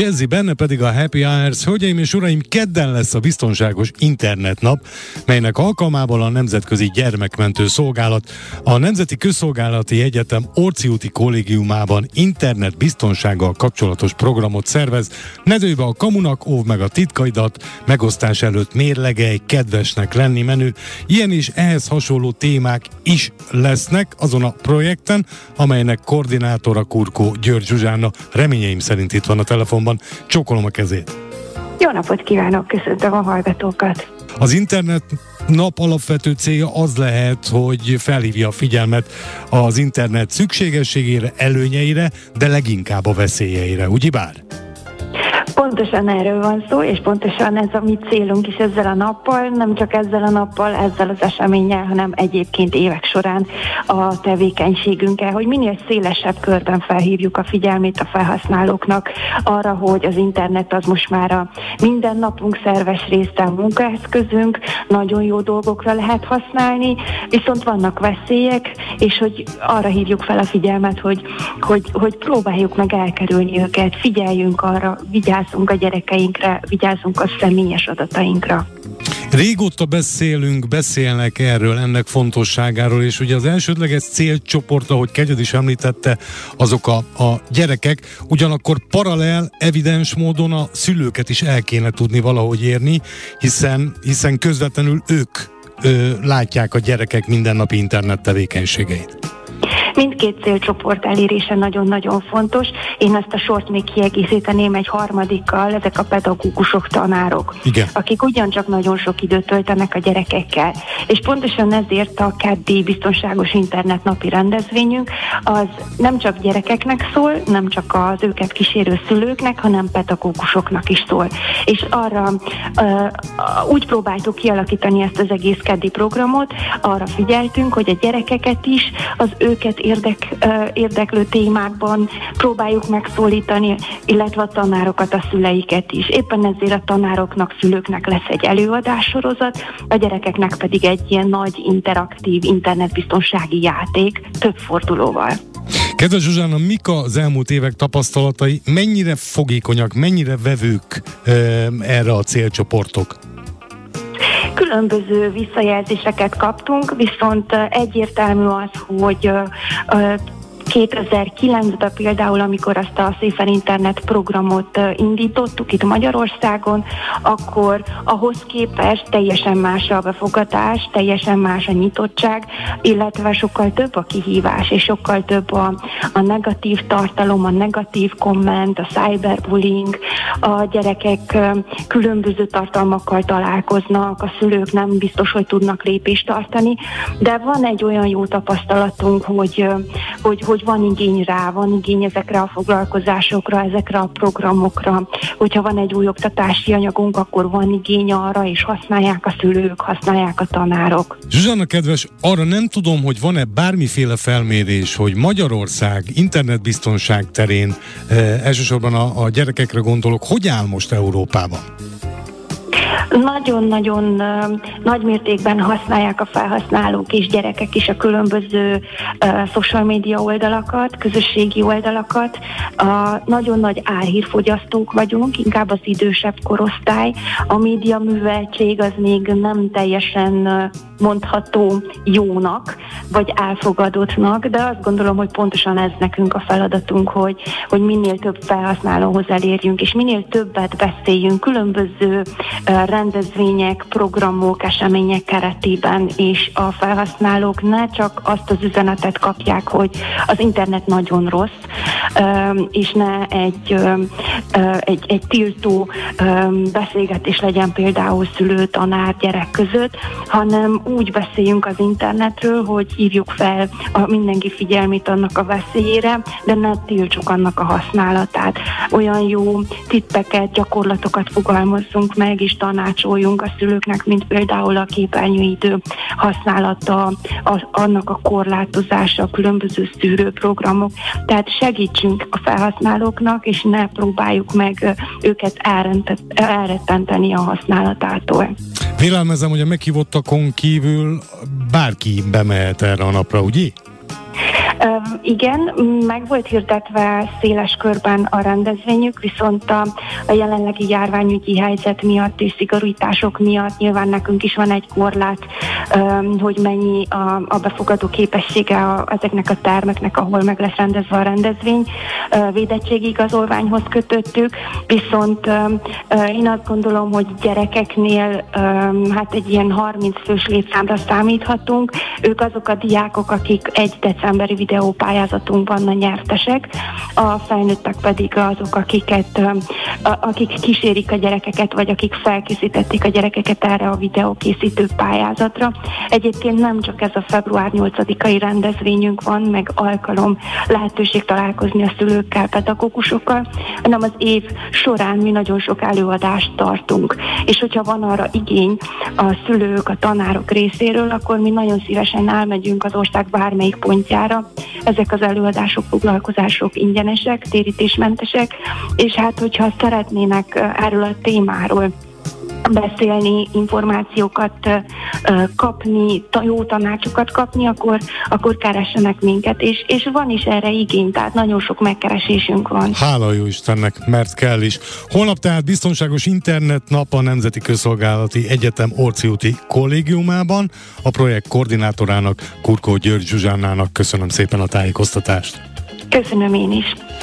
Jazzy, benne pedig a Happy Hours. Hölgyeim és uraim, kedden lesz a biztonságos internetnap, melynek alkalmából a Nemzetközi Gyermekmentő Szolgálat a Nemzeti Közszolgálati Egyetem Orci úti kollégiumában internetbiztonsággal kapcsolatos programot szervez. Ne dőlj be a kamunak, óv meg a titkaidat, megosztás előtt mérlegelj, kedvesnek lenni menő. Ilyen és ehhez hasonló témák is lesznek azon a projekten, amelynek koordinátora Kurkó-György Zsuzsánna. Reményeim szerint itt van a telefonban. Csókolom a kezét. Jó napot kívánok, köszöntöm a hallgatókat. Az internet nap alapvető célja az lehet, hogy felhívja a figyelmet az internet szükségességére, előnyeire, de leginkább a veszélyeire, ugyebár? Pontosan erről van szó, és pontosan ez a mi célunk is ezzel a nappal, nem csak ezzel a nappal, ezzel az eseménnyel, hanem egyébként évek során a tevékenységünkkel, hogy minél szélesebb körben felhívjuk a figyelmét a felhasználóknak arra, hogy az internet az most már a mindennapunk szerves része, a munkaeszközünk, nagyon jó dolgokra lehet használni, viszont vannak veszélyek, és hogy arra hívjuk fel a figyelmet, hogy próbáljuk meg elkerülni őket, figyeljünk arra, vigyázzunk a gyerekeinkre, vigyázzunk a személyes adatainkra. Régóta beszélnek erről, ennek fontosságáról, és ugye az elsődleges célcsoport, ahogy Kegyed is említette, azok a gyerekek, ugyanakkor paralel, evidens módon a szülőket is el kéne tudni valahogy érni, hiszen közvetlenül ők látják a gyerekek mindennapi internet tevékenységeit. Mindkét célcsoport elérése nagyon-nagyon fontos. Én ezt a sort még kiegészíteném egy harmadikkal, ezek a pedagógusok, tanárok, akik ugyancsak nagyon sok időt töltenek a gyerekekkel. És pontosan ezért a keddi biztonságos internet napi rendezvényünk az nem csak gyerekeknek szól, nem csak az őket kísérő szülőknek, hanem pedagógusoknak is szól. És arra úgy próbáltuk kialakítani ezt az egész keddi programot, arra figyeltünk, hogy a gyerekeket is, az őket érdeklő témákban próbáljuk megszólítani, illetve a tanárokat, a szüleiket is. Éppen ezért a tanároknak, szülőknek lesz egy előadássorozat, a gyerekeknek pedig egy ilyen nagy interaktív internetbiztonsági játék több fordulóval. Kedves Zsuzsánna, mik az elmúlt évek tapasztalatai, mennyire fogékonyak, mennyire vevők erre a célcsoportok? Különböző visszajelzéseket kaptunk, viszont egyértelmű az, hogy 2009-ben például, amikor azt a Safer Internet programot indítottuk itt Magyarországon, akkor ahhoz képest teljesen más a befogadás, teljesen más a nyitottság, illetve sokkal több a kihívás, és sokkal több a negatív tartalom, a negatív komment, a cyberbullying, a gyerekek különböző tartalmakkal találkoznak, a szülők nem biztos, hogy tudnak lépést tartani, de van egy olyan jó tapasztalatunk, hogy van igény rá, van igény ezekre a foglalkozásokra, ezekre a programokra. Hogyha van egy új oktatási anyagunk, akkor van igény arra, és használják a szülők, használják a tanárok. Zsuzsánna kedves, arra nem tudom, hogy van-e bármiféle felmérés, hogy Magyarország internetbiztonság terén, elsősorban a gyerekekre gondolok, hogy áll most Európában? Nagyon-nagyon nagy mértékben használják a felhasználók és gyerekek is a különböző social media oldalakat, közösségi oldalakat. Nagyon nagy álhírfogyasztók vagyunk, inkább az idősebb korosztály. A média műveltség az még nem teljesen mondható jónak, vagy elfogadottnak, de azt gondolom, hogy pontosan ez nekünk a feladatunk, hogy minél több felhasználóhoz elérjünk, és minél többet beszéljünk különböző rendezvények, programok, események keretében, és a felhasználók ne csak azt az üzenetet kapják, hogy az internet nagyon rossz, és ne egy tiltó beszélgetés legyen például szülő, tanár, gyerek között, hanem úgy beszéljünk az internetről, hogy hívjuk fel mindenki figyelmét annak a veszélyére, de ne tiltsuk annak a használatát. Olyan jó tippeket, gyakorlatokat fogalmazzunk meg, és tanácsoljunk a szülőknek, mint például a képernyőidő használata, annak a korlátozása, a különböző szűrőprogramok. Tehát segítsünk a felhasználóknak, és ne próbáljuk meg őket elrettenteni a használatától. Vélelmezem, hogy a meghívottakon kívül bárki bemehet erre a napra, ugye? Igen, meg volt hirdetve széles körben a rendezvényük, viszont a jelenlegi járványügyi helyzet miatt és szigorítások miatt nyilván nekünk is van egy korlát, hogy mennyi a befogadó képessége ezeknek a termeknek, ahol meg lesz rendezve a rendezvény. Védettségi igazolványhoz kötöttük, viszont én azt gondolom, hogy gyerekeknél hát egy ilyen 30 fős létszámra számíthatunk. Ők azok a diákok, akik egy decemberi videópályázatunkban a nyertesek, a felnőttek pedig azok, akik kísérik a gyerekeket, vagy akik felkészítették a gyerekeket erre a videókészítő pályázatra. Egyébként nem csak ez a február 8-ai rendezvényünk van, meg alkalom, lehetőség találkozni a szülőkkel, pedagógusokkal, hanem az év során mi nagyon sok előadást tartunk. És hogyha van arra igény a szülők, a tanárok részéről, akkor mi nagyon szívesen elmegyünk az ország bármelyik pontjára. Ezek az előadások, foglalkozások ingyenesek, térítésmentesek, és hát hogyha szeretnének erről a témáról beszélni, információkat kapni, jó tanácsokat kapni, akkor keressenek minket, és van is erre igény, tehát nagyon sok megkeresésünk van. Hála jó Istennek, mert kell is. Holnap tehát biztonságos internetnap a Nemzeti Közszolgálati Egyetem Orci úti kollégiumában. A projekt koordinátorának, Kurkó-György Zsuzsánnának köszönöm szépen a tájékoztatást. Köszönöm én is.